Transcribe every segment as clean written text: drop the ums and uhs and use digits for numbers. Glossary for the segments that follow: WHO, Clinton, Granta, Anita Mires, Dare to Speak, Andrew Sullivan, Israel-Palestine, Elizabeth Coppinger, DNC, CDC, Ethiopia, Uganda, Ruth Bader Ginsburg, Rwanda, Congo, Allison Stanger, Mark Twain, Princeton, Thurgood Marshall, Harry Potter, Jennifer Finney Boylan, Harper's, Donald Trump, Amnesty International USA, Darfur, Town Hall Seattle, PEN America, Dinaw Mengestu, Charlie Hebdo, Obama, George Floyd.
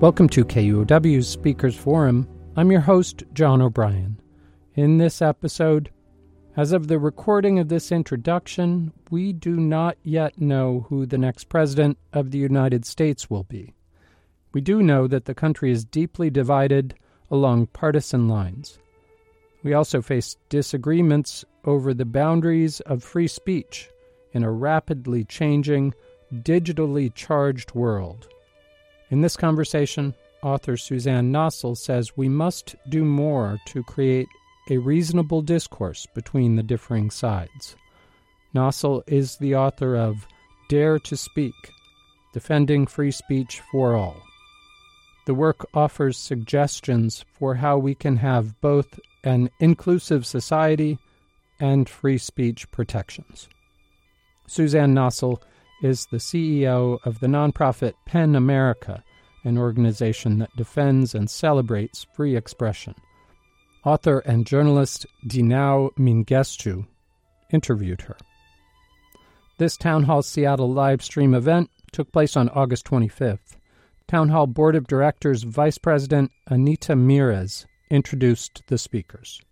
Welcome to KUOW's Speakers Forum. I'm your host, John O'Brien. In this episode, as of the recording of this introduction, we do not yet know who the next president of the United States will be. We do know that the country is deeply divided along partisan lines. We also face disagreements over the boundaries of free speech in a rapidly changing, digitally charged world. In this conversation, author Suzanne Nossel says we must do more to create a reasonable discourse between the differing sides. Nossel is the author of Dare to Speak, Defending Free Speech for All. The work offers suggestions for how we can have both an inclusive society and free speech protections. Suzanne Nossel is the CEO of the nonprofit PEN America, an organization that defends and celebrates free expression. Author and journalist Dinaw Mengestu interviewed her. This Town Hall Seattle live stream event took place on August 25th. Town Hall Board of Directors Vice President Anita Mires introduced the speakers.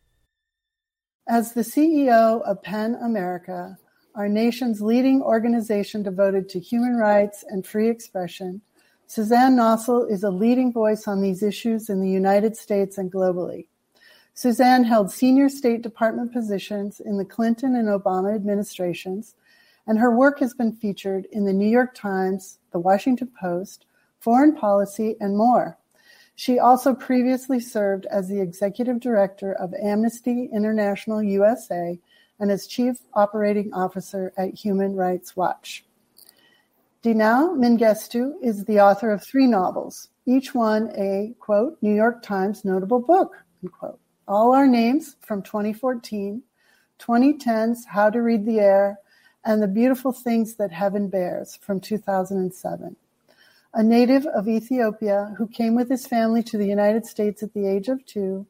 As the CEO of PEN America, our nation's leading organization devoted to human rights and free expression, Suzanne Nossel is a leading voice on these issues in the United States and globally. Suzanne held senior State Department positions in the Clinton and Obama administrations, and her work has been featured in the New York Times, the Washington Post, Foreign Policy, and more. She also previously served as the executive director of Amnesty International USA and as chief operating officer at Human Rights Watch. Dinaw Mengestu is the author of 3 novels, each one a, quote, New York Times notable book, unquote. All Our Names from 2014, 2010's How to Read the Air, and The Beautiful Things That Heaven Bears from 2007. A native of Ethiopia who came with his family to the United States at the age of 2,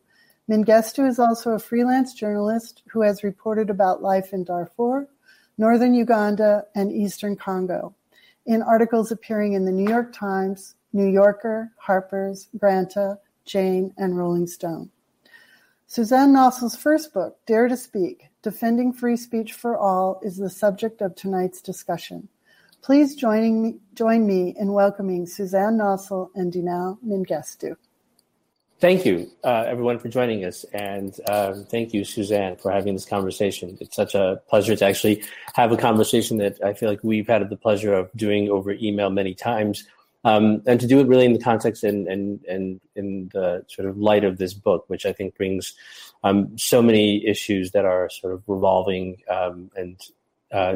Mengestu is also a freelance journalist who has reported about life in Darfur, northern Uganda, and eastern Congo, in articles appearing in the New York Times, New Yorker, Harper's, Granta, Jane, and Rolling Stone. Suzanne Nossel's first book, Dare to Speak, Defending Free Speech for All, is the subject of tonight's discussion. Please join me in welcoming Suzanne Nossel and Dinaw Mengestu. Thank you, everyone, for joining us. And thank you, Suzanne, for having this conversation. It's such a pleasure to actually have a conversation that I feel like we've had the pleasure of doing over email many times. And to do it really in the context and in the sort of light of this book, which I think brings so many issues that are sort of revolving and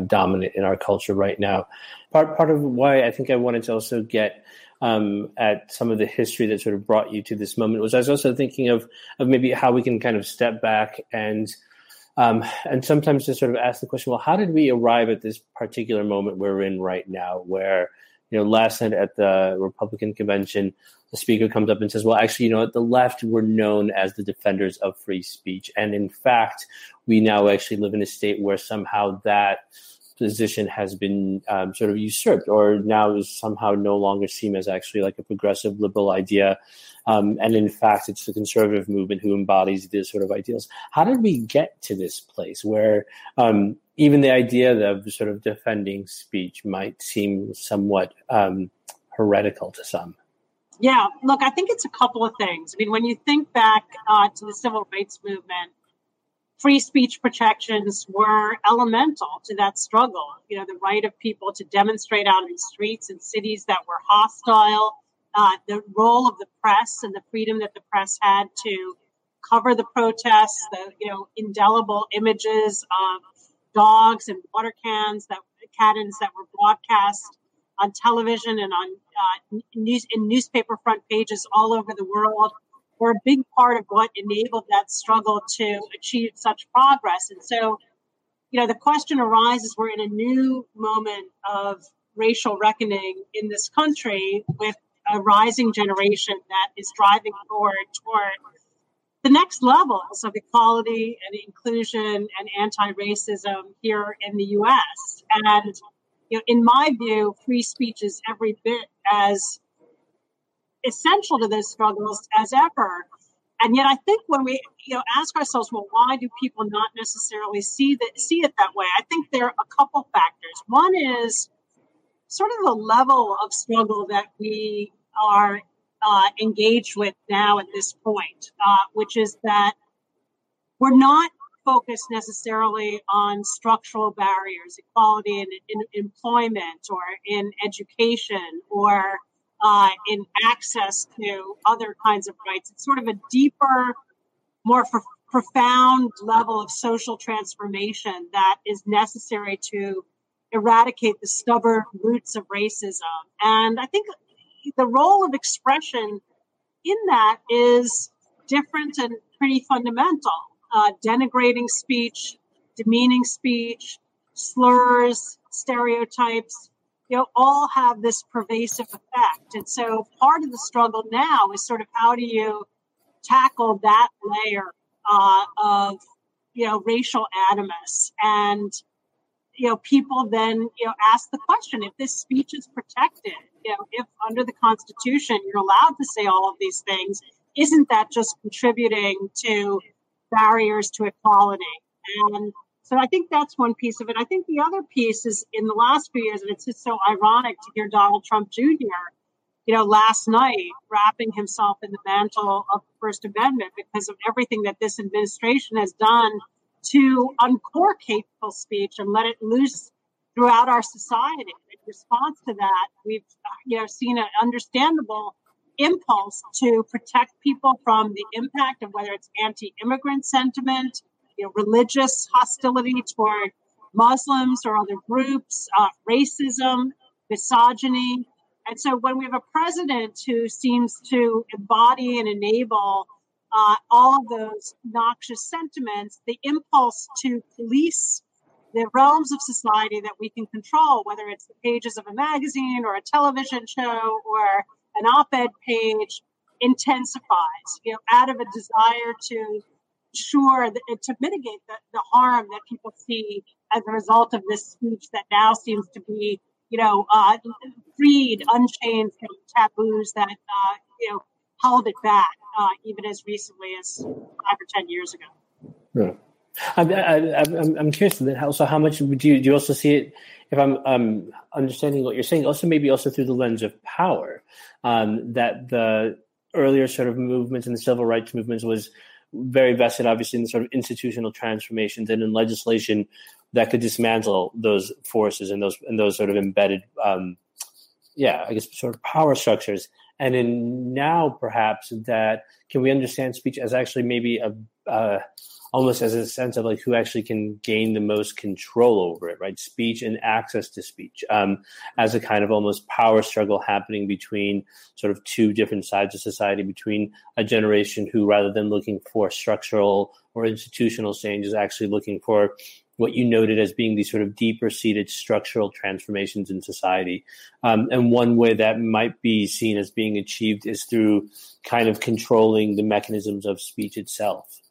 dominant in our culture right now. Part of why I think I wanted to also get at some of the history that sort of brought you to this moment was I was also thinking of maybe how we can kind of step back and sometimes just sort of ask the question, well, how did we arrive at this particular moment we're in right now where, you know, last night at the Republican convention, the speaker comes up and says, well, actually, you know, at the left, we're known as the defenders of free speech. And in fact, we now actually live in a state where somehow that position has been sort of usurped or now is somehow no longer seen as actually like a progressive liberal idea. And in fact, it's the conservative movement who embodies these sort of ideals. How did we get to this place where even the idea of sort of defending speech might seem somewhat heretical to some? Yeah, look, I think it's a couple of things. I mean, when you think back to the civil rights movement, free speech protections were elemental to that struggle. You know, the right of people to demonstrate out in streets and cities that were hostile, the role of the press and the freedom that the press had to cover the protests, the, you know, indelible images of dogs and water cannons that were broadcast on television and on newspaper front pages all over the world were a big part of what enabled that struggle to achieve such progress. And so, you know, the question arises, we're in a new moment of racial reckoning in this country with a rising generation that is driving forward toward the next levels of equality and inclusion and anti-racism here in the U.S. And, you know, in my view, free speech is every bit as essential to those struggles as ever. And yet I think when we, you know, ask ourselves, well, why do people not necessarily see it that way? I think there are a couple factors. One is sort of the level of struggle that we are engaged with now at this point, which is that we're not focused necessarily on structural barriers, equality in employment or in education or in access to other kinds of rights. It's sort of a deeper, more profound level of social transformation that is necessary to eradicate the stubborn roots of racism. And I think the role of expression in that is different and pretty fundamental. Denigrating speech, demeaning speech, slurs, stereotypes, you know, all have this pervasive effect. And so part of the struggle now is sort of how do you tackle that layer of, you know, racial animus. And, you know, people then, you know, ask the question, if this speech is protected, you know, if under the Constitution you're allowed to say all of these things, isn't that just contributing to barriers to equality? And so I think that's one piece of it. I think the other piece is in the last few years, and it's just so ironic to hear Donald Trump Jr., you know, last night wrapping himself in the mantle of the First Amendment because of everything that this administration has done to uncork hateful speech and let it loose throughout our society. In response to that, we've, you know, seen an understandable impulse to protect people from the impact of whether it's anti-immigrant sentiment, you know, religious hostility toward Muslims or other groups, racism, misogyny. And so when we have a president who seems to embody and enable all of those noxious sentiments, the impulse to police the realms of society that we can control, whether it's the pages of a magazine or a television show or an op-ed page, intensifies, you know, out of a desire to ensure that, to mitigate the harm that people see as a result of this speech that now seems to be, you know, freed, unchained from taboos that, you know, held it back even as recently as 5 or 10 years ago. Right. I'm curious also how much do you also see it, if I'm understanding what you're saying, also maybe also through the lens of power, that the earlier sort of movements and the civil rights movements was very vested, obviously, in the sort of institutional transformations and in legislation that could dismantle those forces and those sort of embedded, sort of power structures. And in now, perhaps, that can we understand speech as actually maybe almost as a sense of like who actually can gain the most control over it, right? Speech and access to speech as a kind of almost power struggle happening between sort of two different sides of society, between a generation who rather than looking for structural or institutional change is actually looking for what you noted as being these sort of deeper-seated structural transformations in society. And one way that might be seen as being achieved is through kind of controlling the mechanisms of speech itself.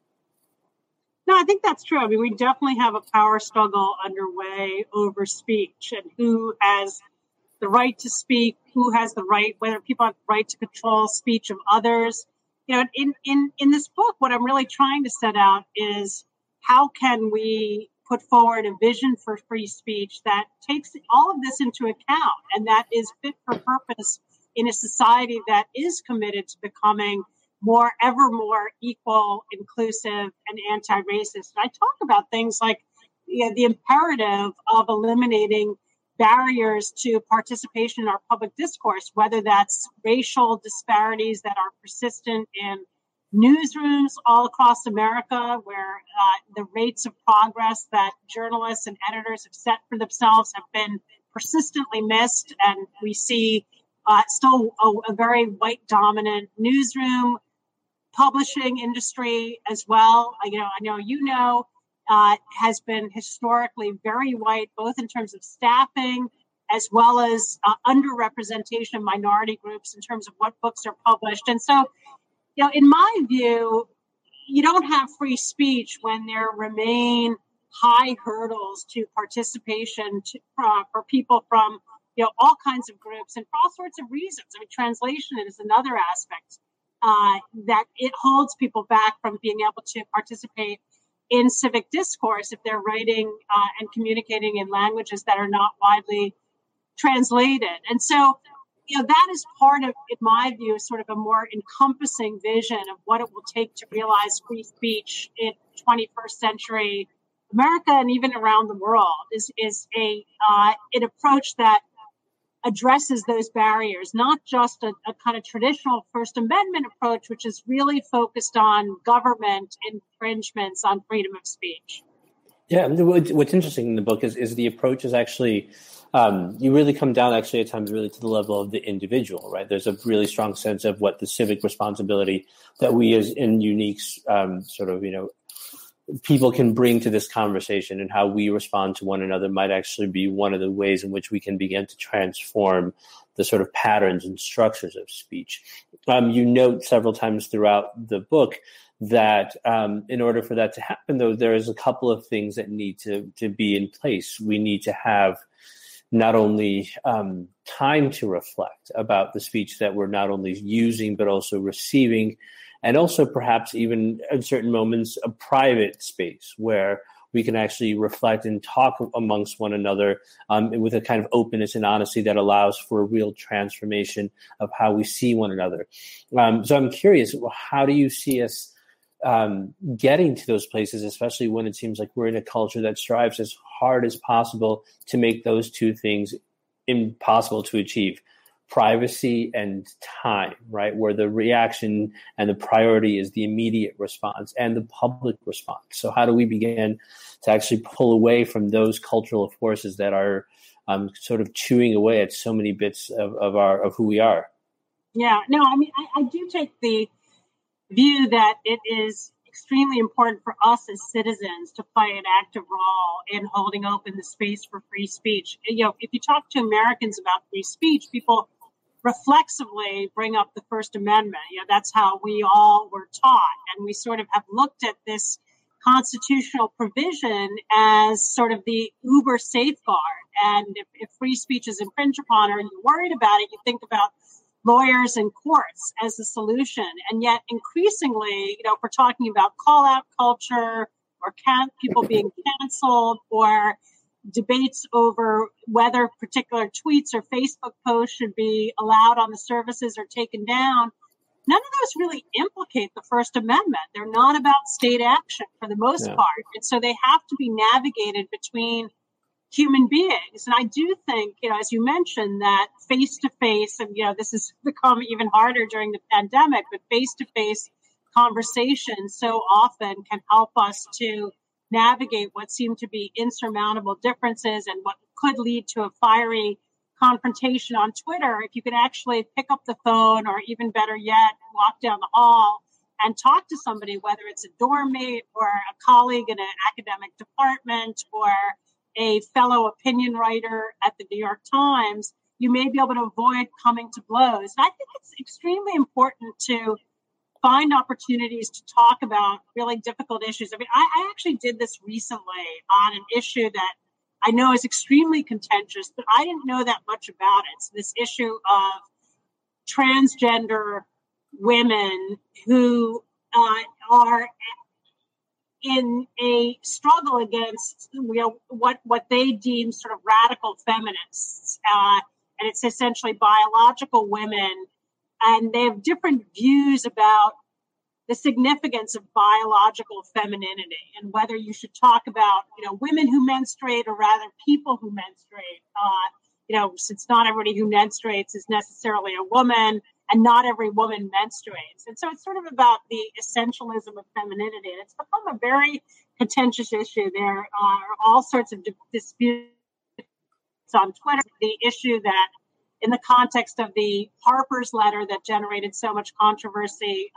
No, I think that's true. I mean, we definitely have a power struggle underway over speech and who has the right to speak, who has the right, whether people have the right to control speech of others. You know, in this book, what I'm really trying to set out is how can we put forward a vision for free speech that takes all of this into account and that is fit for purpose in a society that is committed to becoming more equal, inclusive, and anti-racist. And I talk about things like, you know, the imperative of eliminating barriers to participation in our public discourse, whether that's racial disparities that are persistent in newsrooms all across America, where the rates of progress that journalists and editors have set for themselves have been persistently missed. And we see still a very white-dominant newsroom, publishing industry as well. I know has been historically very white, both in terms of staffing as well as underrepresentation of minority groups in terms of what books are published. And so, in my view, you don't have free speech when there remain high hurdles to participation for people from all kinds of groups and for all sorts of reasons. I mean, translation is another aspect that it holds people back from being able to participate in civic discourse if they're writing and communicating in languages that are not widely translated. And so, that is part of, in my view, sort of a more encompassing vision of what it will take to realize free speech in 21st century America and even around the world is an approach that addresses those barriers, not just a kind of traditional First Amendment approach, which is really focused on government infringements on freedom of speech. Yeah, what's interesting in the book is the approach is actually, you really come down actually at times really to the level of the individual, right? There's a really strong sense of what the civic responsibility that we as in unique people can bring to this conversation, and how we respond to one another might actually be one of the ways in which we can begin to transform the sort of patterns and structures of speech. You note several times throughout the book that in order for that to happen, though, there is a couple of things that need to be in place. We need to have not only time to reflect about the speech that we're not only using but also receiving, and also perhaps even in certain moments a private space where we can actually reflect and talk amongst one another with a kind of openness and honesty that allows for a real transformation of how we see one another. So I'm curious, how do you see us getting to those places, especially when it seems like we're in a culture that strives as hard as possible to make those two things impossible to achieve? Privacy and time, right? Where the reaction and the priority is the immediate response and the public response. So how do we begin to actually pull away from those cultural forces that are sort of chewing away at so many bits of who we are? Yeah, no, I mean, I do take the view that it is extremely important for us as citizens to play an active role in holding open the space for free speech. If you talk to Americans about free speech, people reflexively bring up the First Amendment. That's how we all were taught. And we sort of have looked at this constitutional provision as sort of the uber safeguard. And if free speech is infringed upon or you're worried about it, you think about lawyers and courts as a solution. And yet increasingly, if we're talking about call-out culture or people being canceled or debates over whether particular tweets or Facebook posts should be allowed on the services or taken down, none of those really implicate the First Amendment. They're not about state action for the most part. And so they have to be navigated between human beings. And I do think, as you mentioned, that face-to-face, and this has become even harder during the pandemic, but face-to-face conversations so often can help us to navigate what seem to be insurmountable differences and what could lead to a fiery confrontation on Twitter. If you could actually pick up the phone or even better yet, walk down the hall and talk to somebody, whether it's a dorm mate or a colleague in an academic department or a fellow opinion writer at the New York Times, you may be able to avoid coming to blows. And I think it's extremely important to find opportunities to talk about really difficult issues. I mean, I actually did this recently on an issue that I know is extremely contentious, but I didn't know that much about it. So this issue of transgender women who are in a struggle against what they deem sort of radical feminists. And it's essentially biological women. And they have different views about the significance of biological femininity and whether you should talk about, women who menstruate or rather people who menstruate. Since not everybody who menstruates is necessarily a woman and not every woman menstruates. And so it's sort of about the essentialism of femininity. And it's become a very contentious issue. There are all sorts of disputes So on Twitter, the issue that in the context of the Harper's letter that generated so much controversy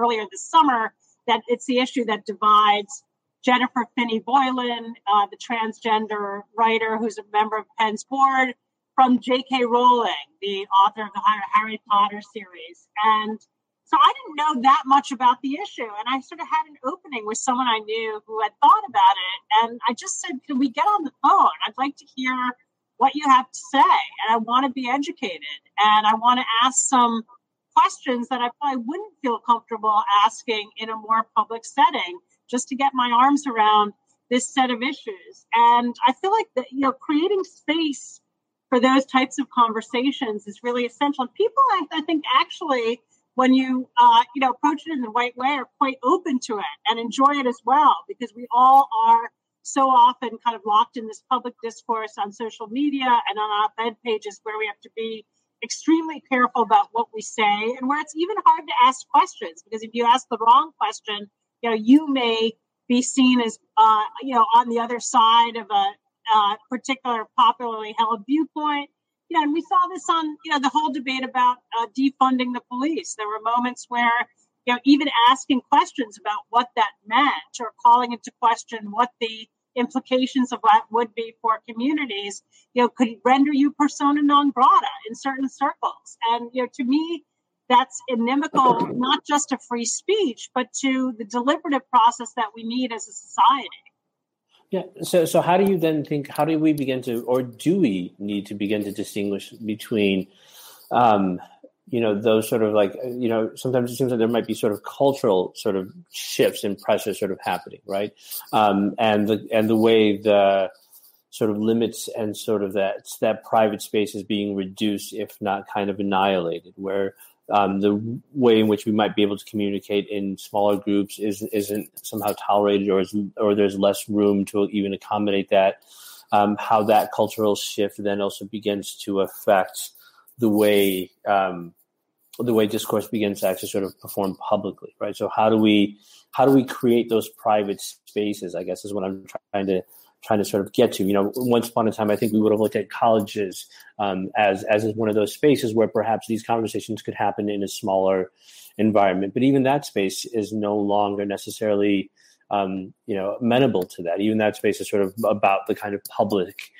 earlier this summer, that it's the issue that divides Jennifer Finney Boylan, the transgender writer who's a member of Penn's board, from J.K. Rowling, the author of the Harry Potter series. And so I didn't know that much about the issue. And I sort of had an opening with someone I knew who had thought about it. And I just said, can we get on the phone? I'd like to hear what you have to say. And I want to be educated. And I want to ask some questions that I probably wouldn't feel comfortable asking in a more public setting, just to get my arms around this set of issues. And I feel like that, you know, creating space for those types of conversations is really essential. And people, I think, actually, when you approach it in the right way, are quite open to it and enjoy it as well, because we all are so often kind of locked in this public discourse on social media and on op-ed pages where we have to be extremely careful about what we say, and where it's even hard to ask questions, because if you ask the wrong question, you know, you may be seen as, on the other side of a particular popularly held viewpoint. You know, and we saw this on, the whole debate about defunding the police. There were moments where, even asking questions about what that meant, or calling into question what the implications of that would be for communities, could render you persona non grata in certain circles. And, to me, that's inimical, not just to free speech, but to the deliberative process that we need as a society. Yeah. So how do you then think, how do we begin to, or do we need to begin to distinguish between, those sort of like, sometimes it seems like there might be sort of cultural sort of shifts and pressure sort of happening, right? And the way the sort of limits and sort of that private space is being reduced, if not kind of annihilated, where the way in which we might be able to communicate in smaller groups isn't somehow tolerated, or there's less room to even accommodate that. How that cultural shift then also begins to affect the way discourse begins to actually sort of perform publicly, right? So how do we create those private spaces, I guess, is what I'm trying to sort of get to. Once upon a time, I think we would have looked at colleges as one of those spaces where perhaps these conversations could happen in a smaller environment. But even that space is no longer necessarily, amenable to that. Even that space is sort of about the kind of public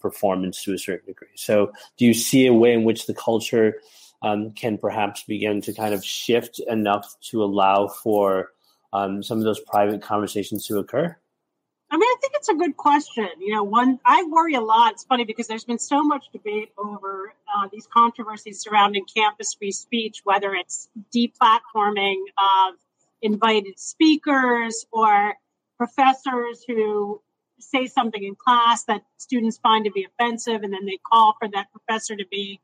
performance to a certain degree. So do you see a way in which the culture can perhaps begin to kind of shift enough to allow for some of those private conversations to occur? I think it's a good question. One, I worry a lot. It's funny because there's been so much debate over these controversies surrounding campus free speech, whether it's deplatforming of invited speakers or professors who say something in class that students find to be offensive, and then they call for that professor to be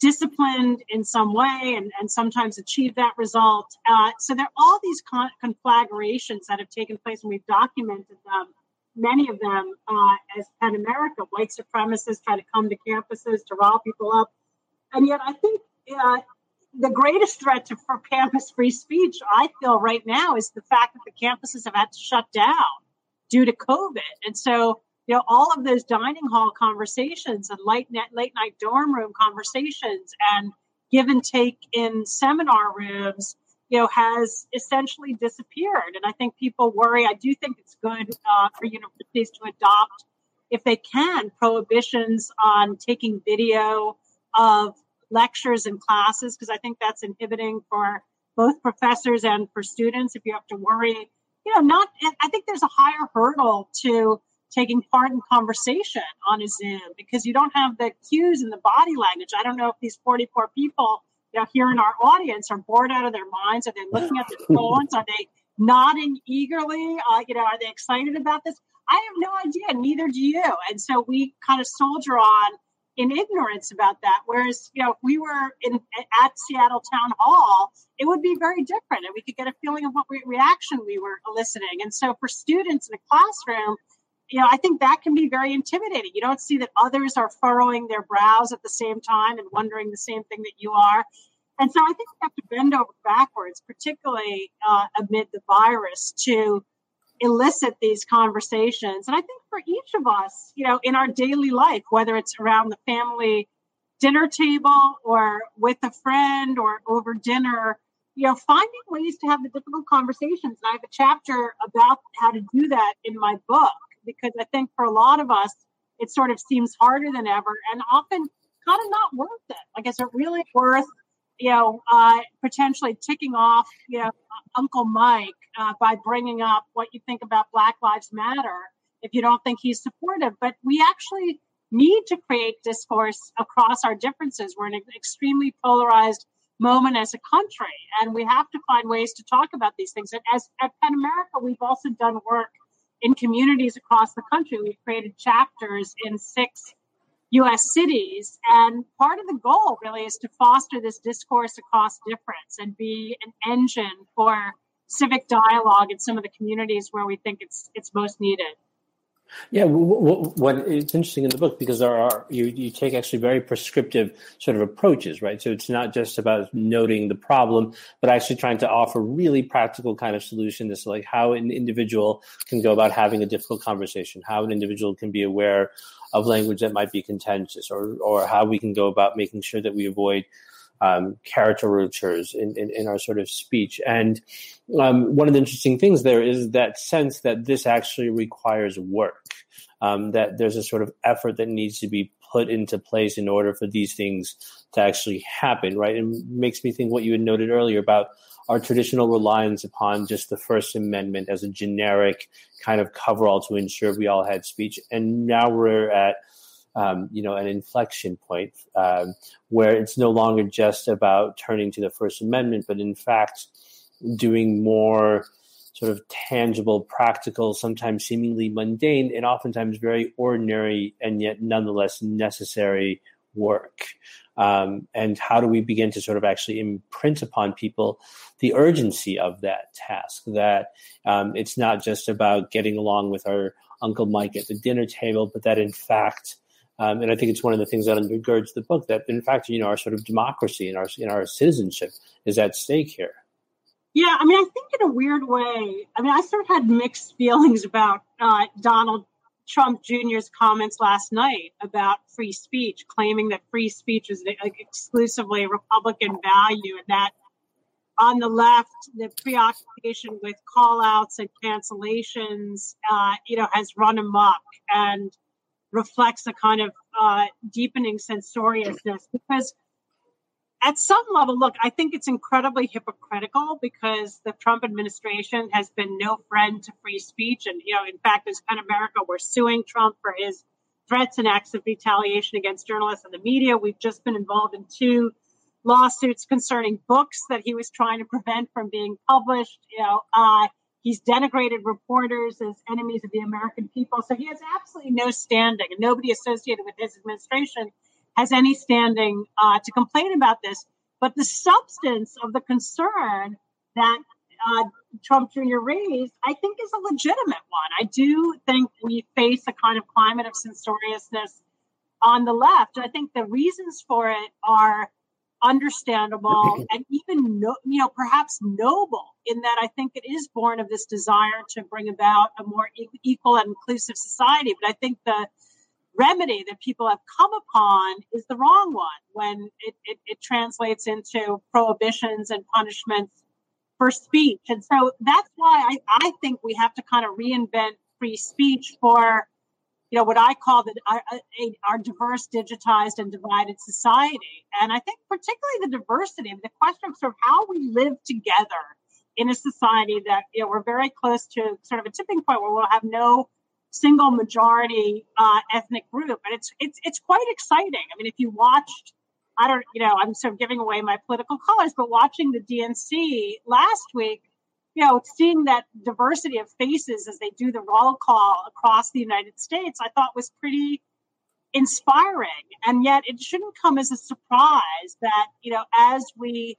disciplined in some way and sometimes achieve that result. So there are all these conflagrations that have taken place, and we've documented them, many of them as PEN America. White supremacists try to come to campuses to rile people up. And yet I think the greatest threat for campus free speech, I feel right now, is the fact that the campuses have had to shut down due to COVID. And so all of those dining hall conversations and late night dorm room conversations and give and take in seminar rooms, has essentially disappeared. And I think people worry. I do think it's good for universities to adopt, if they can, prohibitions on taking video of lectures and classes, because I think that's inhibiting for both professors and for students. If you have to worry, I think there's a higher hurdle to taking part in conversation on a Zoom, because you don't have the cues and the body language. I don't know if these 44 people here in our audience are bored out of their minds. Are they looking at their phones? Are they nodding eagerly? Are they excited about this? I have no idea. Neither do you. And so we kind of soldier on in ignorance about that. Whereas, if we were at Seattle Town Hall, it would be very different, and we could get a feeling of what reaction we were eliciting. And so for students in a classroom, I think that can be very intimidating. You don't see that others are furrowing their brows at the same time and wondering the same thing that you are. And so I think we have to bend over backwards, particularly amid the virus, to elicit these conversations. And I think for each of us, you know, in our daily life, whether it's around the family dinner table or with a friend or over dinner, you know, finding ways to have the difficult conversations. And I have a chapter about how to do that in my book, because I think for a lot of us, it sort of seems harder than ever and often kind of not worth it. Like, is it really worth, you know, potentially ticking off, you know, Uncle Mike by bringing up what you think about Black Lives Matter if you don't think he's supportive? But we actually need to create discourse across our differences. We're in an extremely polarized moment as a country, and we have to find ways to talk about these things. And as at PEN America, we've also done work in communities across the country. We've created chapters in 6 U.S. cities. And part of the goal really is to foster this discourse across difference and be an engine for civic dialogue in some of the communities where we think it's most needed. Yeah, what it's interesting in the book, because there are you take actually very prescriptive sort of approaches, right? So it's not just about noting the problem, but actually trying to offer really practical kind of solution as to like how an individual can go about having a difficult conversation, how an individual can be aware of language that might be contentious, or how we can go about making sure that we avoid caricatures in our sort of speech. And one of the interesting things there is that sense that this actually requires work, that there's a sort of effort that needs to be put into place in order for these things to actually happen, right? It makes me think what you had noted earlier about our traditional reliance upon just the First Amendment as a generic kind of coverall to ensure we all had speech. And now we're at an inflection point where it's no longer just about turning to the First Amendment, but in fact doing more sort of tangible, practical, sometimes seemingly mundane, and oftentimes very ordinary and yet nonetheless necessary work. And how do we begin to sort of actually imprint upon people the urgency of that task, that it's not just about getting along with our Uncle Mike at the dinner table, but that in fact, and I think it's one of the things that undergirds the book, that in fact, you know, our sort of democracy and our citizenship is at stake here. Yeah, I mean, I think in a weird way, I mean, I sort of had mixed feelings about Donald Trump Jr.'s comments last night about free speech, claiming that free speech is like exclusively Republican value, and that on the left, the preoccupation with call-outs and cancellations, has run amok and reflects a kind of deepening censoriousness. Because at some level, look, I think it's incredibly hypocritical because the Trump administration has been no friend to free speech. And, you know, in fact, as PEN America, we're suing Trump for his threats and acts of retaliation against journalists and the media. We've just been involved in 2 lawsuits concerning books that he was trying to prevent from being published. You know, he's denigrated reporters as enemies of the American people. So he has absolutely no standing, and nobody associated with his administration has any standing to complain about this. But the substance of the concern that Trump Jr. raised, I think, is a legitimate one. I do think we face a kind of climate of censoriousness on the left. I think the reasons for it are understandable and even, perhaps noble, in that I think it is born of this desire to bring about a more equal and inclusive society. But I think the remedy that people have come upon is the wrong one when it translates into prohibitions and punishments for speech. And so that's why I think we have to kind of reinvent free speech for, you know, what I call our diverse, digitized, and divided society. And I think particularly the diversity, the question of sort of how we live together in a society that, you know, we're very close to sort of a tipping point where we'll have no single majority ethnic group, and it's quite exciting. I mean, if you watched, I'm sort of giving away my political colors, but watching the DNC last week, you know, seeing that diversity of faces as they do the roll call across the United States, I thought was pretty inspiring. And yet, it shouldn't come as a surprise that, you know, as we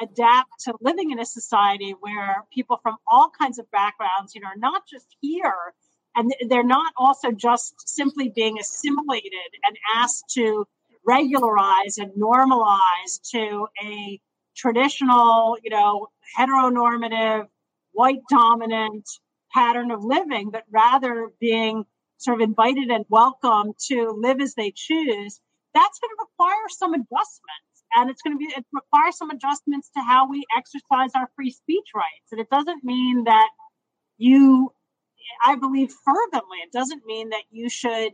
adapt to living in a society where people from all kinds of backgrounds, you know, are not just here. And they're not also just simply being assimilated and asked to regularize and normalize to a traditional, you know, heteronormative, white dominant, pattern of living, but rather being sort of invited and welcome to live as they choose, that's going to require some adjustments. And it requires some adjustments to how we exercise our free speech rights. And it doesn't mean that I believe fervently, it doesn't mean that you should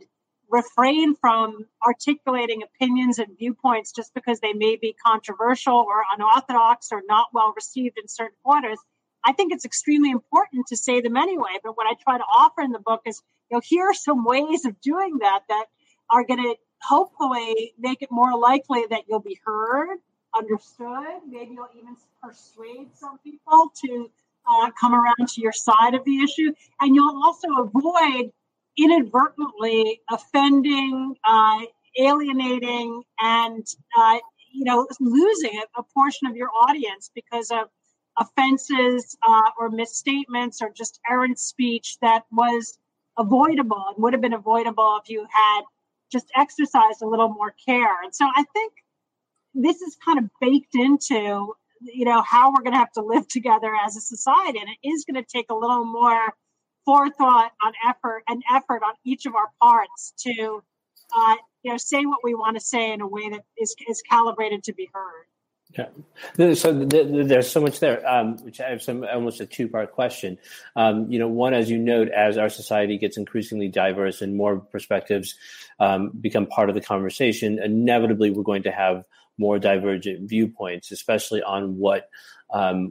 refrain from articulating opinions and viewpoints just because they may be controversial or unorthodox or not well received in certain quarters. I think it's extremely important to say them anyway. But what I try to offer in the book is, here are some ways of doing that are going to hopefully make it more likely that you'll be heard, understood. Maybe you'll even persuade some people to come around to your side of the issue. And you'll also avoid inadvertently offending, alienating, and, losing a portion of your audience because of offenses or misstatements or just errant speech that was avoidable and would have been avoidable if you had just exercised a little more care. And so I think this is kind of baked into, how we're going to have to live together as a society. And it is going to take a little more forethought and effort on each of our parts to, say what we want to say in a way that is calibrated to be heard. Yeah. So there's so much there, which I have almost a two-part question. One, as you note, as our society gets increasingly diverse and more perspectives become part of the conversation, inevitably we're going to have more divergent viewpoints, especially on what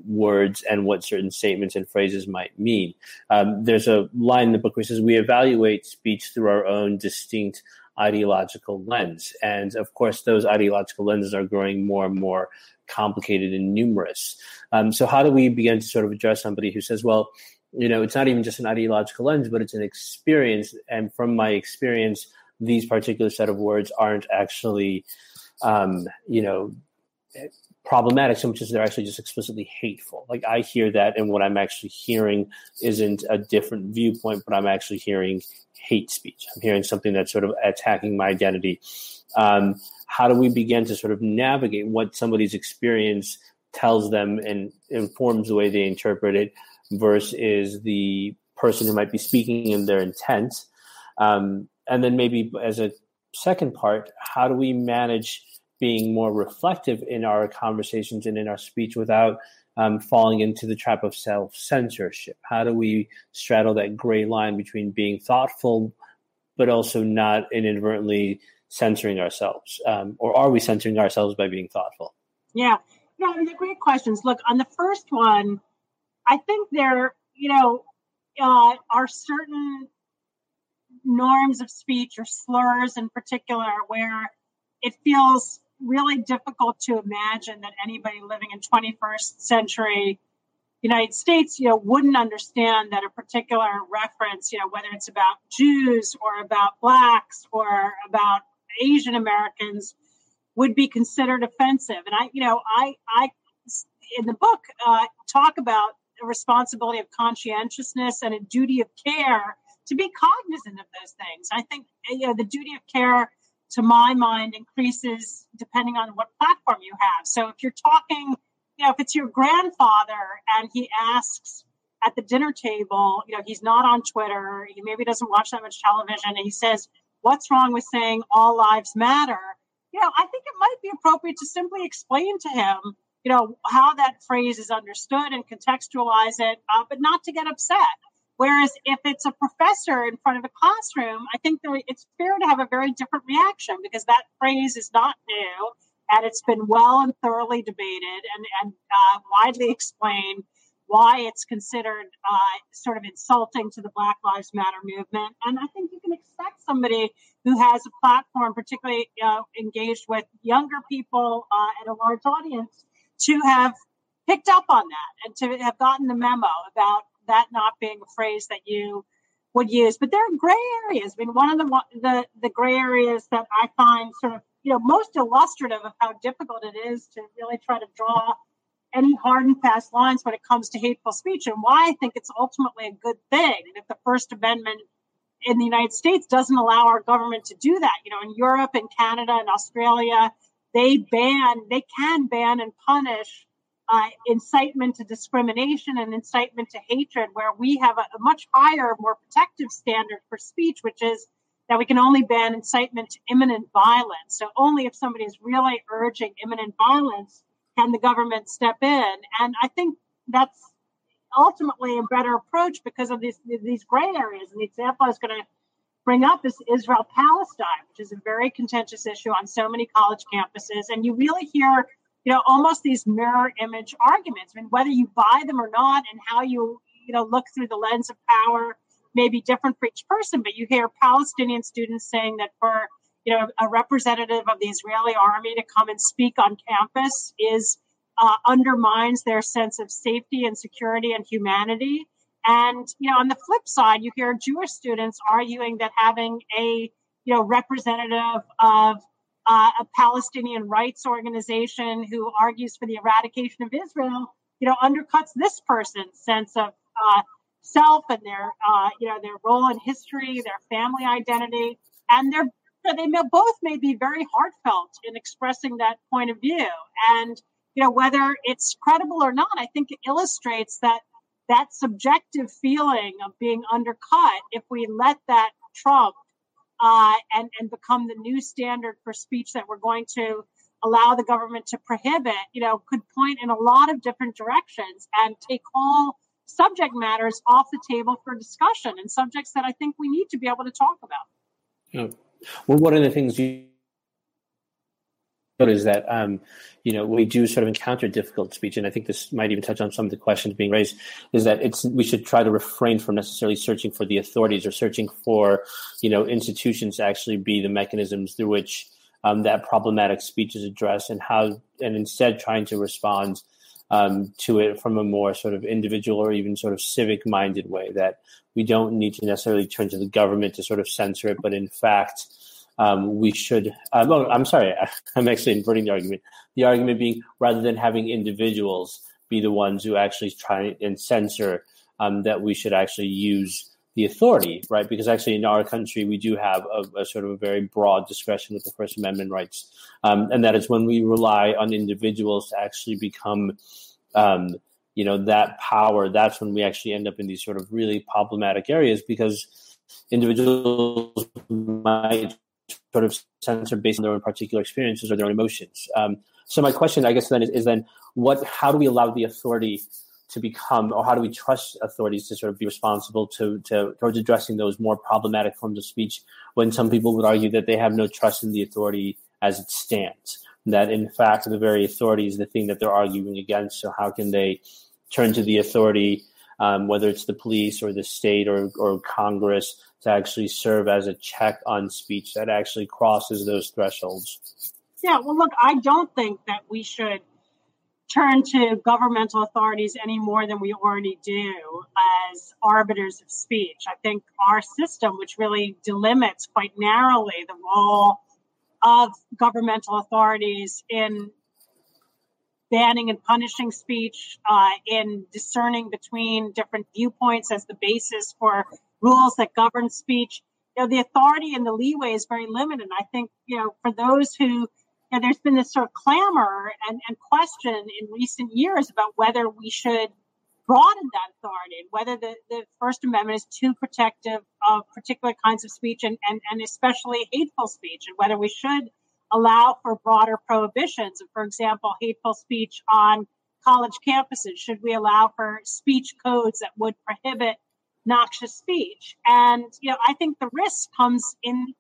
words and what certain statements and phrases might mean. There's a line in the book which says, we evaluate speech through our own distinct ideological lens. And of course, those ideological lenses are growing more and more complicated and numerous. So how do we begin to sort of address somebody who says, well, it's not even just an ideological lens, but it's an experience. And from my experience, these particular set of words aren't actually, problematic so much as they're actually just explicitly hateful. Like I hear that, and what I'm actually hearing isn't a different viewpoint, but I'm actually hearing hate speech. I'm hearing something that's sort of attacking my identity. How do we begin to sort of navigate what somebody's experience tells them and informs the way they interpret it versus the person who might be speaking in their intent? And then maybe as a second part, how do we manage being more reflective in our conversations and in our speech without falling into the trap of self-censorship? How do we straddle that gray line between being thoughtful but also not inadvertently censoring ourselves? Or are we censoring ourselves by being thoughtful? Yeah. No, they're great questions. Look, on the first one, I think there, are certain norms of speech or slurs in particular where it feels really difficult to imagine that anybody living in 21st century United States, wouldn't understand that a particular reference, whether it's about Jews or about Blacks or about Asian Americans, would be considered offensive. And I in the book talk about the responsibility of conscientiousness and a duty of care to be cognizant of those things. I think the duty of care, to my mind, increases depending on what platform you have. So if you're talking, if it's your grandfather and he asks at the dinner table, he's not on Twitter, he maybe doesn't watch that much television, and he says, what's wrong with saying all lives matter? I think it might be appropriate to simply explain to him, how that phrase is understood and contextualize it, but not to get upset. Whereas if it's a professor in front of a classroom, I think it's fair to have a very different reaction because that phrase is not new and it's been well and thoroughly debated and widely explained why it's considered sort of insulting to the Black Lives Matter movement. And I think you can expect somebody who has a platform, particularly engaged with younger people and a large audience, to have picked up on that and to have gotten the memo about that not being a phrase that you would use. But there are gray areas. I mean, one of the gray areas that I find sort of, most illustrative of how difficult it is to really try to draw any hard and fast lines when it comes to hateful speech and why I think it's ultimately a good thing that the First Amendment in the United States doesn't allow our government to do that. In Europe and Canada and Australia, they can ban and punish incitement to discrimination and incitement to hatred, where we have a much higher, more protective standard for speech, which is that we can only ban incitement to imminent violence. So only if somebody is really urging imminent violence can the government step in. And I think that's ultimately a better approach because of these gray areas. And the example I was going to bring up is Israel-Palestine, which is a very contentious issue on so many college campuses. And you really hear, you know, almost these mirror image arguments. I mean, whether you buy them or not and how you, you know, look through the lens of power may be different for each person, but you hear Palestinian students saying that for, you know, a representative of the Israeli army to come and speak on campus is undermines their sense of safety and security and humanity. And, you know, on the flip side, you hear Jewish students arguing that having a, you know, representative of a Palestinian rights organization who argues for the eradication of Israel, you know, undercuts this person's sense of self and their, you know, their role in history, their family identity. And they both may be very heartfelt in expressing that point of view. And, you know, whether it's credible or not, I think it illustrates that subjective feeling of being undercut, if we let that trump and become the new standard for speech that we're going to allow the government to prohibit, you know, could point in a lot of different directions and take all subject matters off the table for discussion, and subjects that I think we need to be able to talk about. Yeah. Well, one of the things you is that, you know, we do sort of encounter difficult speech, and I think this might even touch on some of the questions being raised, is that we should try to refrain from necessarily searching for the authorities or searching for, you know, institutions to actually be the mechanisms through which that problematic speech is addressed, and instead trying to respond to it from a more sort of individual or even sort of civic-minded way, that we don't need to necessarily turn to the government to sort of censor it, but in fact, we should, I'm actually inverting the argument. The argument being, rather than having individuals be the ones who actually try and censor, that we should actually use the authority, right? Because actually in our country, we do have a sort of a very broad discretion with the First Amendment rights. And that is when we rely on individuals to actually become, you know, that power, that's when we actually end up in these sort of really problematic areas, because individuals might sort of censor based on their own particular experiences or their own emotions. So my question, I guess, then is how do we allow the authority to become, or how do we trust authorities to sort of be responsible to towards addressing those more problematic forms of speech, when some people would argue that they have no trust in the authority as it stands, that in fact the very authority is the thing that they're arguing against. So how can they turn to the authority, whether it's the police or the state or Congress, to actually serve as a check on speech that actually crosses those thresholds? Yeah, well, look, I don't think that we should turn to governmental authorities any more than we already do as arbiters of speech. I think our system, which really delimits quite narrowly the role of governmental authorities in banning and punishing speech, in discerning between different viewpoints as the basis for rules that govern speech, you know, the authority and the leeway is very limited. And I think, you know, for those who, you know, there's been this sort of clamor and question in recent years about whether we should broaden that authority and whether the First Amendment is too protective of particular kinds of speech and especially hateful speech, and whether we should allow for broader prohibitions. For example, hateful speech on college campuses. Should we allow for speech codes that would prohibit noxious speech? And, you know, I think the risk comes in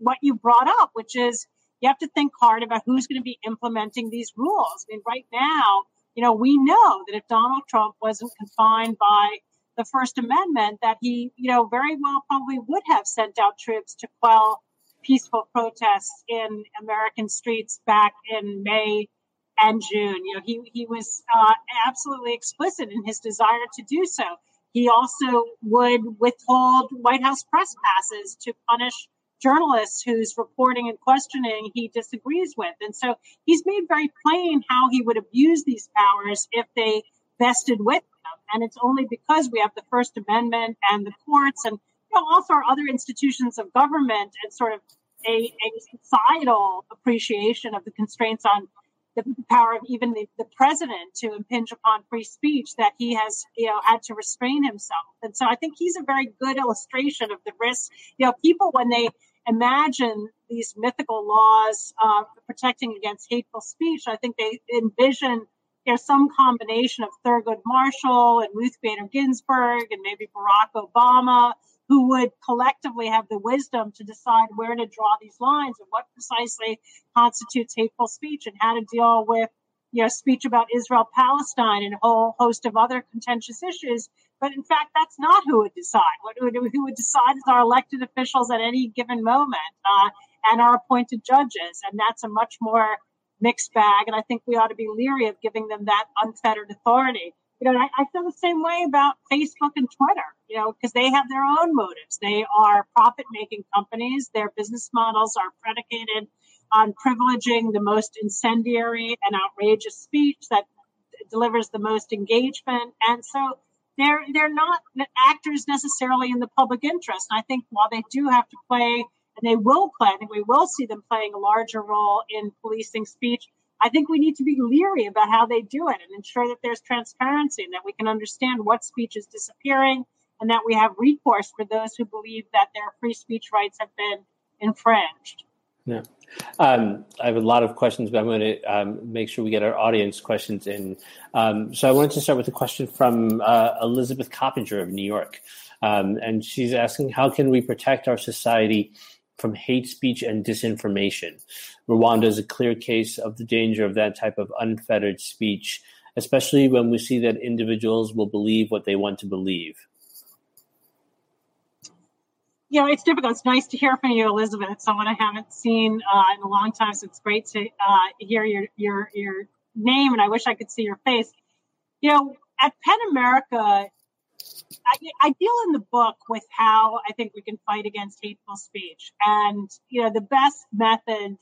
what you brought up, which is you have to think hard about who's going to be implementing these rules. I mean, right now, you know, we know that if Donald Trump wasn't confined by the First Amendment, that he, you know, very well probably would have sent out troops to quell peaceful protests in American streets back in May and June. You know, he was absolutely explicit in his desire to do so. He also would withhold White House press passes to punish journalists whose reporting and questioning he disagrees with. And so he's made very plain how he would abuse these powers if they vested with him. And it's only because we have the First Amendment and the courts and, you know, also our other institutions of government and sort of a societal appreciation of the constraints on the power of even the president to impinge upon free speech, that he has, had to restrain himself. And so I think he's a very good illustration of the risk. People, when they imagine these mythical laws protecting against hateful speech, I think they envision some combination of Thurgood Marshall and Ruth Bader Ginsburg and maybe Barack Obama, who would collectively have the wisdom to decide where to draw these lines and what precisely constitutes hateful speech and how to deal with speech about Israel-Palestine and a whole host of other contentious issues. But in fact, that's not who would decide. Who would decide is our elected officials at any given moment and our appointed judges. And that's a much more mixed bag. And I think we ought to be leery of giving them that unfettered authority. I feel the same way about Facebook and Twitter, because they have their own motives. They are profit-making companies. Their business models are predicated on privileging the most incendiary and outrageous speech that delivers the most engagement. And so they're not actors necessarily in the public interest. And I think while they do have to play, and they will play, I think we will see them playing a larger role in policing speech, I think we need to be leery about how they do it and ensure that there's transparency and that we can understand what speech is disappearing and that we have recourse for those who believe that their free speech rights have been infringed. Yeah. I have a lot of questions, but I'm going to make sure we get our audience questions in. So I wanted to start with a question from Elizabeth Coppinger of New York. And she's asking, how can we protect our society from hate speech and disinformation? Rwanda is a clear case of the danger of that type of unfettered speech, especially when we see that individuals will believe what they want to believe. It's difficult. It's nice to hear from you, Elizabeth. It's someone I haven't seen in a long time, so it's great to hear your name, and I wish I could see your face. At PEN America, I deal in the book with how I think we can fight against hateful speech. And, the best method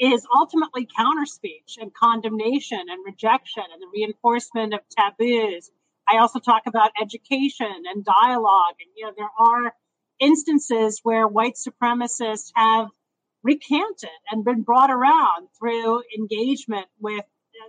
is ultimately counter speech and condemnation and rejection and the reinforcement of taboos. I also talk about education and dialogue. And, there are instances where white supremacists have recanted and been brought around through engagement with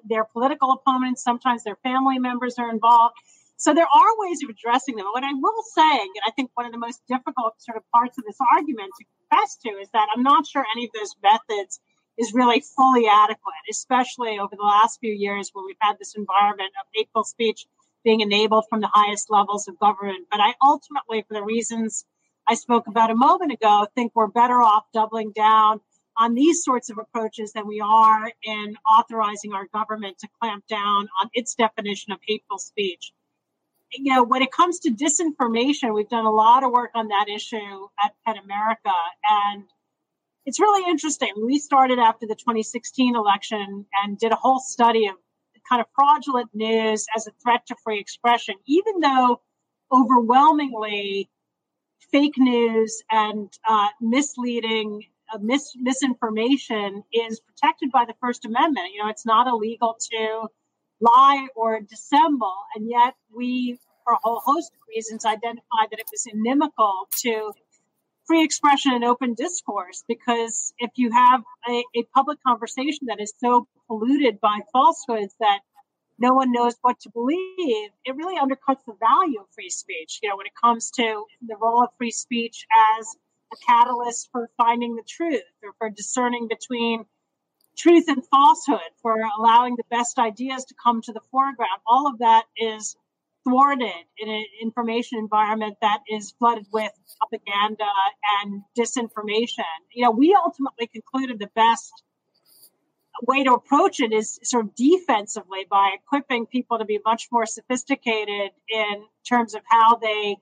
their political opponents. Sometimes their family members are involved. So there are ways of addressing them. What I will say, and I think one of the most difficult sort of parts of this argument to confess to, is that I'm not sure any of those methods is really fully adequate, especially over the last few years where we've had this environment of hateful speech being enabled from the highest levels of government. But I ultimately, for the reasons I spoke about a moment ago, think we're better off doubling down on these sorts of approaches than we are in authorizing our government to clamp down on its definition of hateful speech. When it comes to disinformation, we've done a lot of work on that issue at PEN America. And it's really interesting. We started after the 2016 election and did a whole study of kind of fraudulent news as a threat to free expression, even though overwhelmingly fake news and misleading misinformation is protected by the First Amendment. It's not illegal to lie or dissemble, and yet we, for a whole host of reasons, identified that it was inimical to free expression and open discourse, because if you have a public conversation that is so polluted by falsehoods that no one knows what to believe, it really undercuts the value of free speech. When it comes to the role of free speech as a catalyst for finding the truth or for discerning between truth and falsehood, for allowing the best ideas to come to the foreground, all of that is thwarted in an information environment that is flooded with propaganda and disinformation. We ultimately concluded the best way to approach it is sort of defensively, by equipping people to be much more sophisticated in terms of how they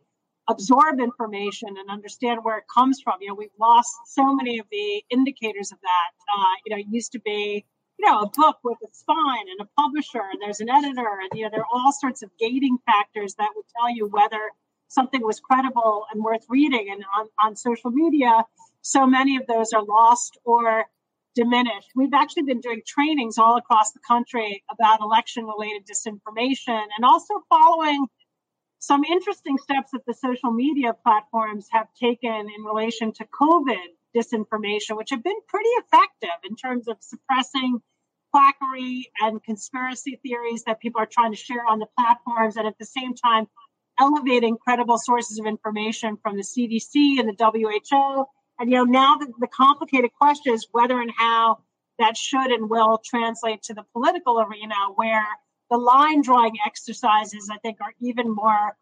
absorb information and understand where it comes from. We've lost so many of the indicators of that. It used to be, a book with a spine and a publisher and there's an editor, and there are all sorts of gating factors that would tell you whether something was credible and worth reading. And on social media, so many of those are lost or diminished. We've actually been doing trainings all across the country about election-related disinformation, and also following some interesting steps that the social media platforms have taken in relation to COVID disinformation, which have been pretty effective in terms of suppressing quackery and conspiracy theories that people are trying to share on the platforms, and at the same time elevating credible sources of information from the CDC and the WHO. And, you know, now the complicated question is whether and how that should and will translate to the political arena, where the line drawing exercises, I think, are even more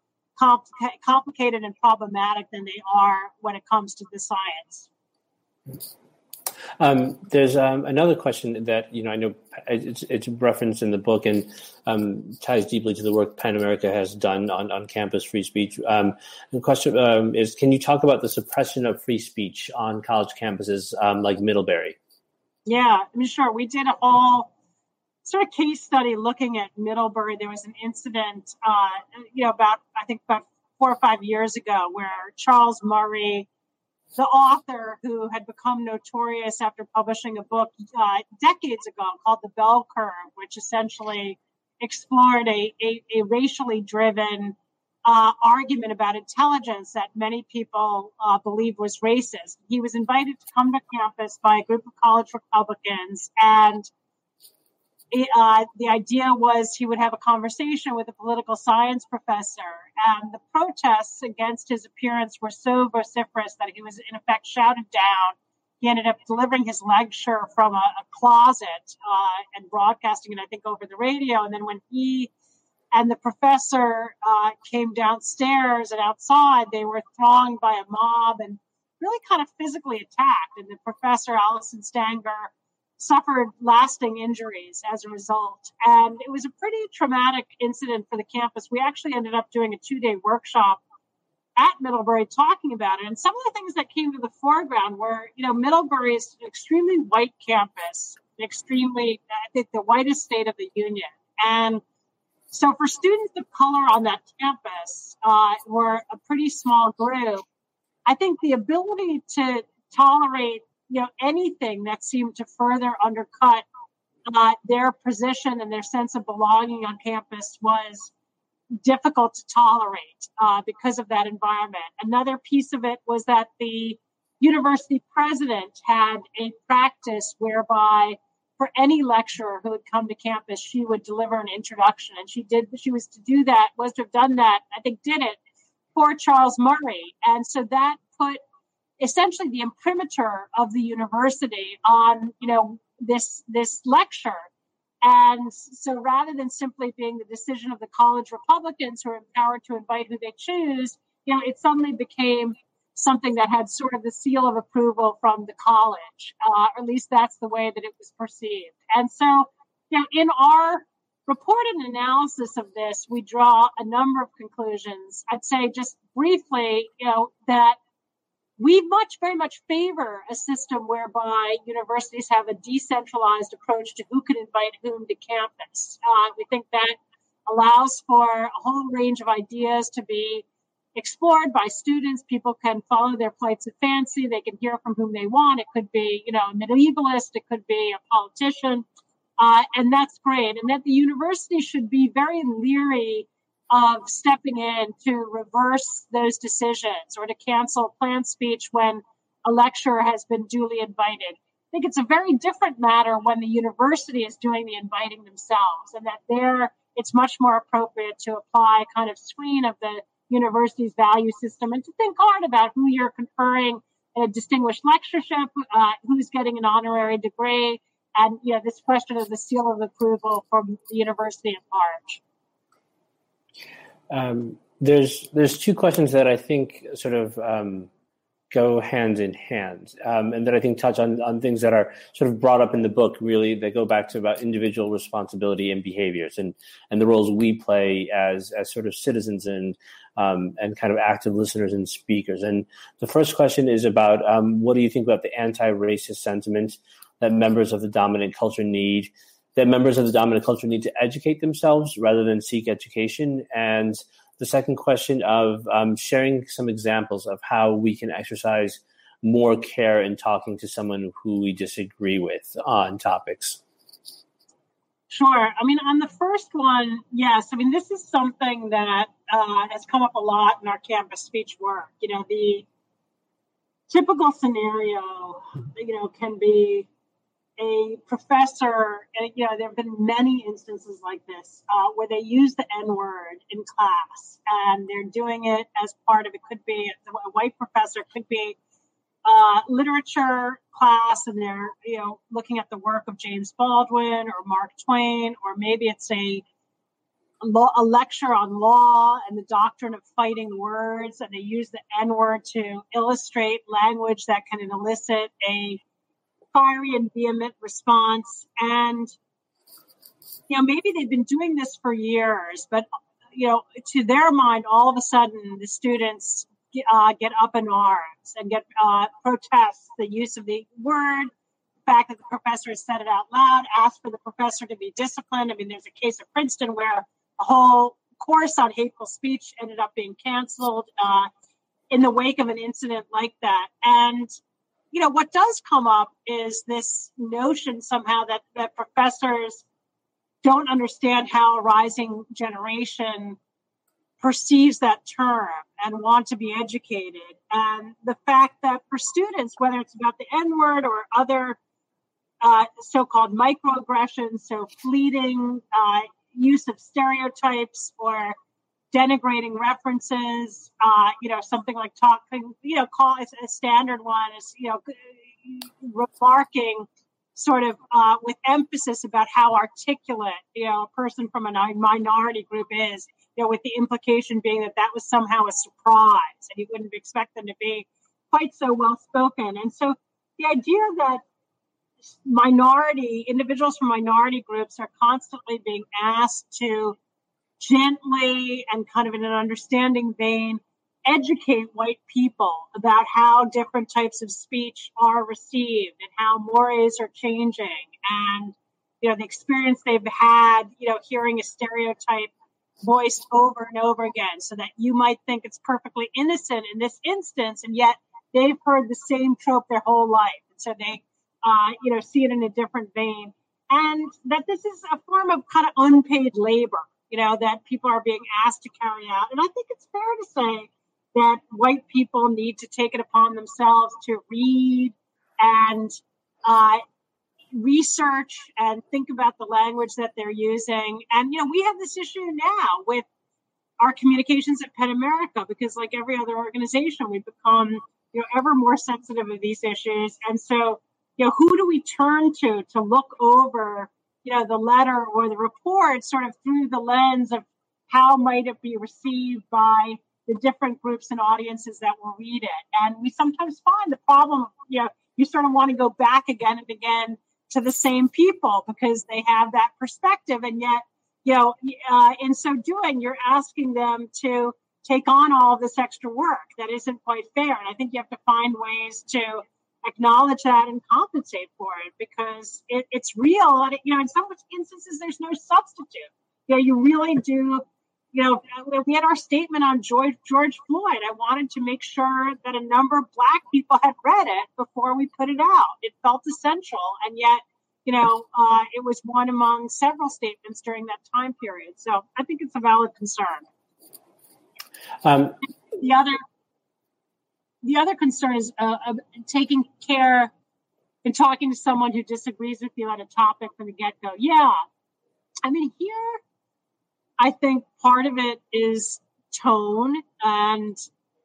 complicated and problematic than they are when it comes to the science. There's another question that, you know, I know it's referenced in the book and ties deeply to the work PEN America has done on campus free speech. The question is, can you talk about the suppression of free speech on college campuses like Middlebury? Yeah, I mean, sure. We did a whole sort of case study looking at Middlebury. There was an incident, about 4 or 5 years ago, where Charles Murray, the author who had become notorious after publishing a book decades ago called The Bell Curve, which essentially explored a racially driven argument about intelligence that many people believe was racist. He was invited to come to campus by a group of college Republicans, and the idea was he would have a conversation with a political science professor. And the protests against his appearance were so vociferous that he was, in effect, shouted down. He ended up delivering his lecture from a closet and broadcasting it, I think, over the radio. And then when he and the professor came downstairs and outside, they were thronged by a mob and really kind of physically attacked. And the professor, Allison Stanger, suffered lasting injuries as a result. And it was a pretty traumatic incident for the campus. We actually ended up doing a 2-day workshop at Middlebury talking about it. And some of the things that came to the foreground were, you know, Middlebury is an extremely white campus, I think, the whitest state of the union. And so for students of color on that campus, were a pretty small group. I think the ability to tolerate, you know, anything that seemed to further undercut their position and their sense of belonging on campus was difficult to tolerate because of that environment. Another piece of it was that the university president had a practice whereby for any lecturer who would come to campus, she would deliver an introduction. And she did it for Charles Murray. And so that put essentially the imprimatur of the university on, you know, this lecture. And so rather than simply being the decision of the college Republicans who are empowered to invite who they choose, you know, it suddenly became something that had sort of the seal of approval from the college, or at least that's the way that it was perceived. And so, you know, in our report and analysis of this, we draw a number of conclusions. I'd say just briefly, you know, that we very much favor a system whereby universities have a decentralized approach to who can invite whom to campus. We think that allows for a whole range of ideas to be explored by students. People can follow their flights of fancy. They can hear from whom they want. It could be, you know, a medievalist. It could be a politician. And that's great. And that the university should be very leery of stepping in to reverse those decisions or to cancel planned speech when a lecturer has been duly invited. I think it's a very different matter when the university is doing the inviting themselves, and that it's much more appropriate to apply kind of screen of the university's value system and to think hard about who you're conferring a distinguished lectureship, who's getting an honorary degree, and, you know, this question of the seal of approval from the university at large. There's two questions that I think sort of go hand in hand, and that I think touch on things that are sort of brought up in the book, really, that go back to about individual responsibility and behaviors and the roles we play as sort of citizens and kind of active listeners and speakers. And the first question is about what do you think about the anti-racist sentiment that members of the dominant culture need? That members of the dominant culture need to educate themselves rather than seek education. And the second question of sharing some examples of how we can exercise more care in talking to someone who we disagree with on topics. Sure. I mean, on the first one, yes. I mean, this is something that has come up a lot in our campus speech work. You know, the typical scenario, you know, can be a professor, you know, there have been many instances like this where they use the N-word in class, and they're doing it as part of, it could be a white professor, it could be literature class, and they're, you know, looking at the work of James Baldwin or Mark Twain, or maybe it's a lecture on law and the doctrine of fighting words, and they use the N-word to illustrate language that can elicit a fiery and vehement response. And, you know, maybe they've been doing this for years, but, you know, to their mind, all of a sudden the students get up in arms and get protests the use of the word, the fact that the professor has said it out loud, asked for the professor to be disciplined. I mean, there's a case at Princeton where a whole course on hateful speech ended up being canceled in the wake of an incident like that. And, you know, what does come up is this notion somehow that professors don't understand how a rising generation perceives that term and want to be educated. And the fact that for students, whether it's about the N-word or other so-called microaggressions, so fleeting use of stereotypes or denigrating references, you know, something like talking, you know, call it a standard one is, you know, remarking sort of with emphasis about how articulate, you know, a person from a minority group is, you know, with the implication being that was somehow a surprise and you wouldn't expect them to be quite so well-spoken. And so the idea that individuals from minority groups are constantly being asked to gently and kind of in an understanding vein, educate white people about how different types of speech are received and how mores are changing. And, you know, the experience they've had, you know, hearing a stereotype voiced over and over again, so that you might think it's perfectly innocent in this instance, and yet they've heard the same trope their whole life. And so they, you know, see it in a different vein. And that this is a form of kind of unpaid labor, you know, that people are being asked to carry out. And I think it's fair to say that white people need to take it upon themselves to read and research and think about the language that they're using. And, you know, we have this issue now with our communications at PEN America, because like every other organization, we've become, you know, ever more sensitive of these issues. And so, you know, who do we turn to look over, you know, the letter or the report sort of through the lens of how might it be received by the different groups and audiences that will read it. And we sometimes find the problem, you know, you sort of want to go back again and again to the same people because they have that perspective. And yet, you know, in so doing, you're asking them to take on all this extra work that isn't quite fair. And I think you have to find ways to acknowledge that and compensate for it, because it's real. And, you know, in some instances, there's no substitute. You know, you really do. You know, we had our statement on George Floyd. I wanted to make sure that a number of Black people had read it before we put it out. It felt essential. And yet, you know, it was one among several statements during that time period. So I think it's a valid concern. The other concern is taking care and talking to someone who disagrees with you on a topic from the get-go. Yeah. I mean, here, I think part of it is tone and,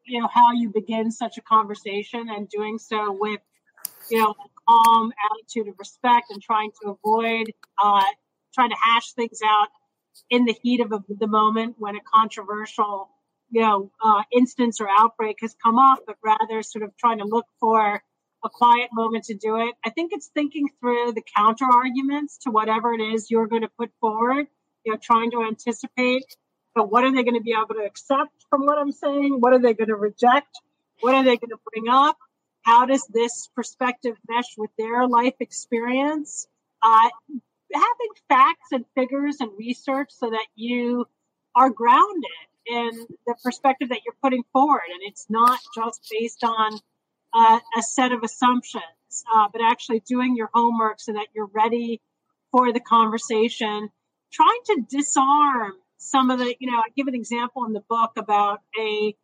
you know, how you begin such a conversation, and doing so with, you know, a calm attitude of respect and trying to avoid, trying to hash things out in the heat of the moment when a controversial, you know, instance or outbreak has come up, but rather sort of trying to look for a quiet moment to do it. I think it's thinking through the counter arguments to whatever it is you're going to put forward, you know, trying to anticipate, but what are they going to be able to accept from what I'm saying? What are they going to reject? What are they going to bring up? How does this perspective mesh with their life experience? Having facts and figures and research so that you are grounded in the perspective that you're putting forward. And it's not just based on a set of assumptions, but actually doing your homework so that you're ready for the conversation. Trying to disarm some of the, you know, I give an example in the book about a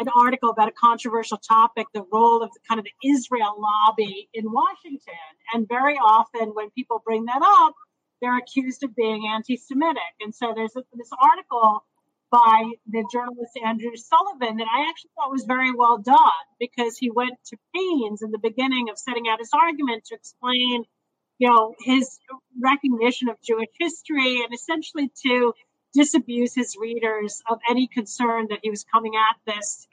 an article about a controversial topic, the role of kind of the Israel lobby in Washington. And very often when people bring that up, they're accused of being anti-Semitic. And so there's this article by the journalist Andrew Sullivan that I actually thought was very well done, because he went to pains in the beginning of setting out his argument to explain, you know, his recognition of Jewish history and essentially to disabuse his readers of any concern that he was coming at this,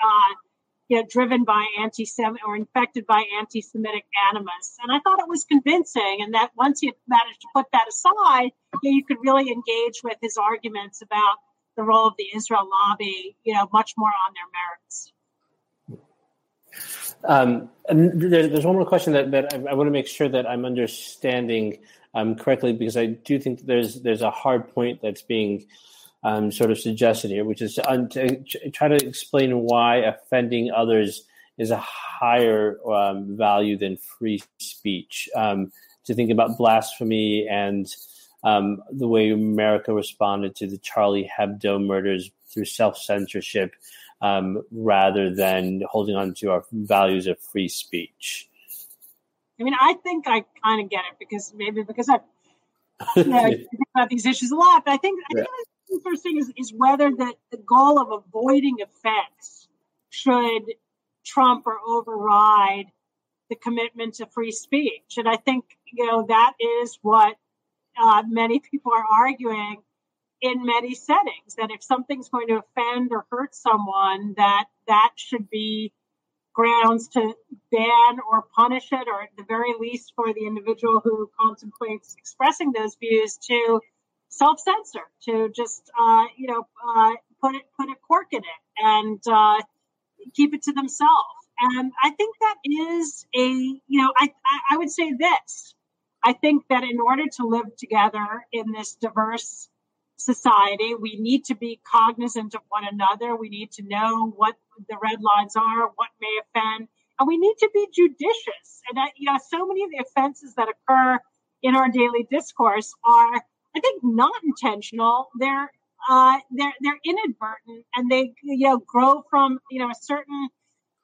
driven by anti-Semitic or infected by anti-Semitic animus. And I thought it was convincing, and that once he had managed to put that aside, you could really engage with his arguments about the role of the Israel lobby, you know, much more on their merits. And there's one more question that I want to make sure that I'm understanding correctly, because I do think there's a hard point that's being sort of suggested here, which is to try to explain why offending others is a higher value than free speech. To think about blasphemy and the way America responded to the Charlie Hebdo murders through self-censorship, rather than holding on to our values of free speech. I mean, I think I kind of get it because I think about these issues a lot. But I think the first thing is whether the goal of avoiding offense should trump or override the commitment to free speech. And I think, you know, that is what many people are arguing in many settings, that if something's going to offend or hurt someone, that should be grounds to ban or punish it, or at the very least for the individual who contemplates expressing those views to self-censor, to just, put a cork in it and keep it to themselves. And I think that is I would say this. I think that in order to live together in this diverse society, we need to be cognizant of one another. We need to know what the red lines are, what may offend, and we need to be judicious. And so many of the offenses that occur in our daily discourse are, I think, not intentional. They're inadvertent, and they grow from a certain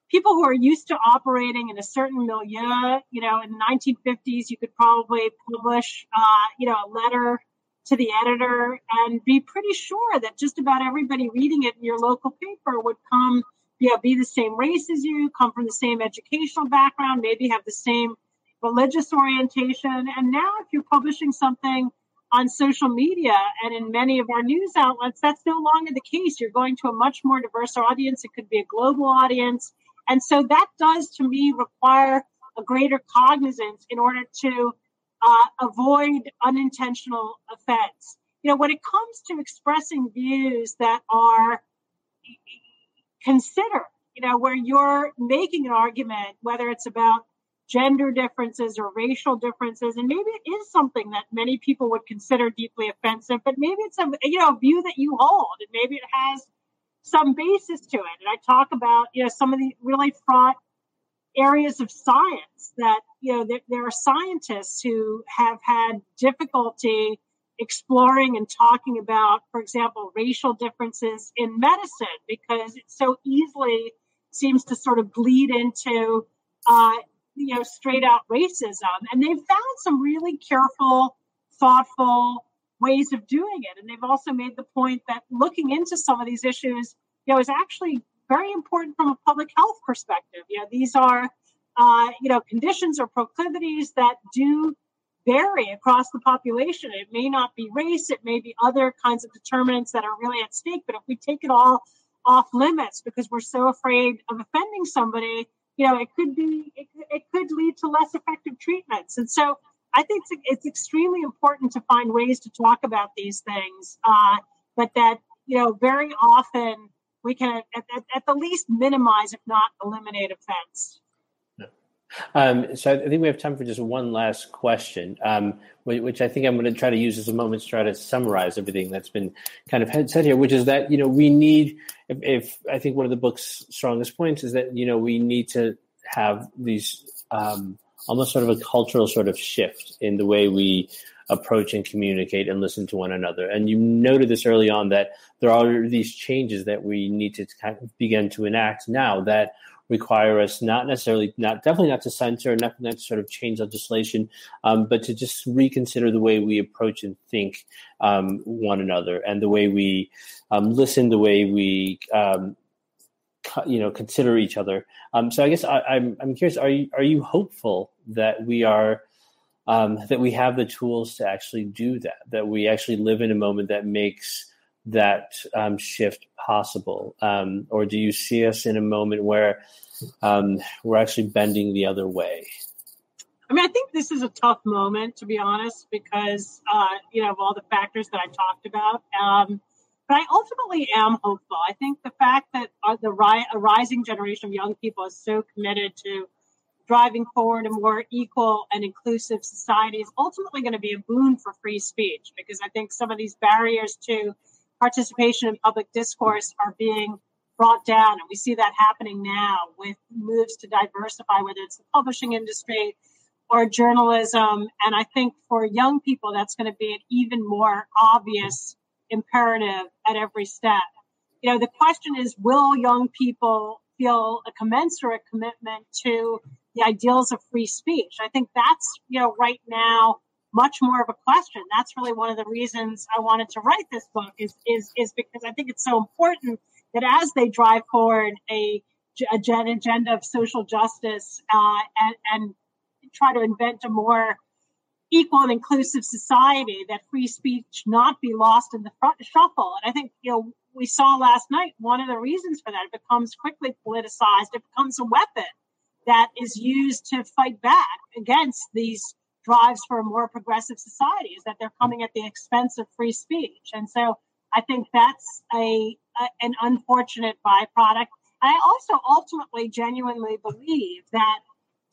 people who are used to operating in a certain milieu. In the 1950s, you could probably publish a letter to the editor and be pretty sure that just about everybody reading it in your local paper would come, be the same race as you, come from the same educational background, maybe have the same religious orientation. And now if you're publishing something on social media and in many of our news outlets, that's no longer the case. You're going to a much more diverse audience. It could be a global audience. And so that does, to me, require a greater cognizance in order to avoid unintentional offense. When it comes to expressing views that are considered, where you're making an argument, whether it's about gender differences or racial differences, and maybe it is something that many people would consider deeply offensive, but maybe it's a view that you hold, and maybe it has some basis to it. And I talk about, some of the really fraught areas of science that, there are scientists who have had difficulty exploring and talking about, for example, racial differences in medicine, because it so easily seems to sort of bleed into, straight out racism. And they've found some really careful, thoughtful ways of doing it. And they've also made the point that looking into some of these issues, is actually very important from a public health perspective. These are, conditions or proclivities that do vary across the population. It may not be race, it may be other kinds of determinants that are really at stake. But if we take it all off limits because we're so afraid of offending somebody, it could lead to less effective treatments. And so I think it's extremely important to find ways to talk about these things, but that, very often we can, at the least, minimize, if not eliminate, offense. Yeah. So I think we have time for just one last question, which I think I'm going to try to use as a moment to try to summarize everything that's been kind of said here, which is that, we need, if I think one of the book's strongest points is that, we need to have these almost sort of a cultural sort of shift in the way we approach and communicate and listen to one another. And you noted this early on, that there are these changes that we need to kind of begin to enact now that require us not necessarily, definitely not to censor, not to sort of change legislation, but to just reconsider the way we approach and think one another, and the way we listen, the way we consider each other. So I guess I'm curious: are you hopeful that we are that we have the tools to actually do that? That we actually live in a moment that makes that shift possible, or do you see us in a moment where we're actually bending the other way? I mean, I think this is a tough moment, to be honest, because of all the factors that I talked about. But I ultimately am hopeful. I think the fact that a rising generation of young people is so committed to driving forward a more equal and inclusive society is ultimately going to be a boon for free speech, because I think some of these barriers to participation in public discourse are being brought down. And we see that happening now with moves to diversify, whether it's the publishing industry or journalism. And I think for young people, that's going to be an even more obvious imperative at every step. You know, the question is, will young people feel a commensurate commitment to the ideals of free speech? I think that's, right now, much more of a question. That's really one of the reasons I wanted to write this book is because I think it's so important that as they drive forward an agenda of social justice and try to invent a more equal and inclusive society, that free speech not be lost in the shuffle. And I think, we saw last night, one of the reasons for that, it becomes quickly politicized. It becomes a weapon that is used to fight back against these drives for a more progressive society, is that they're coming at the expense of free speech. And so I think that's an unfortunate byproduct. I also ultimately genuinely believe that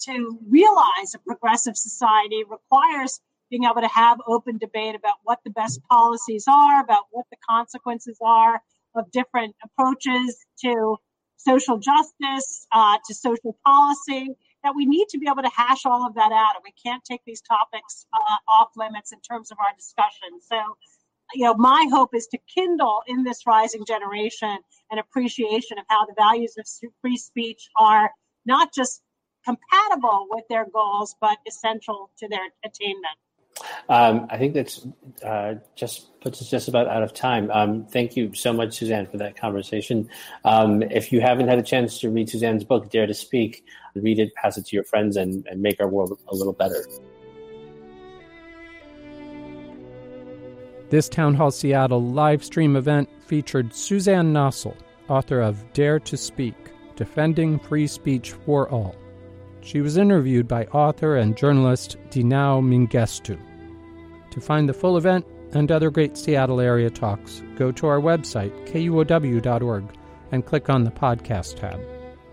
to realize a progressive society requires being able to have open debate about what the best policies are, about what the consequences are of different approaches to social justice, to social policy, that we need to be able to hash all of that out. And we can't take these topics off limits in terms of our discussion. So, my hope is to kindle in this rising generation an appreciation of how the values of free speech are not just compatible with their goals, but essential to their attainment. I think that's just puts us just about out of time. Thank you so much, Suzanne, for that conversation. If you haven't had a chance to read Suzanne's book, Dare to Speak, read it, pass it to your friends, and make our world a little better. This Town Hall Seattle live stream event featured Suzanne Nossel, author of Dare to Speak, Defending Free Speech for All. She was interviewed by author and journalist Dinaw Mengestu. To find the full event and other great Seattle area talks, go to our website, KUOW.org, and click on the podcast tab.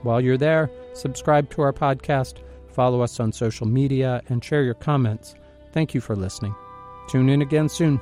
While you're there, subscribe to our podcast, follow us on social media, and share your comments. Thank you for listening. Tune in again soon.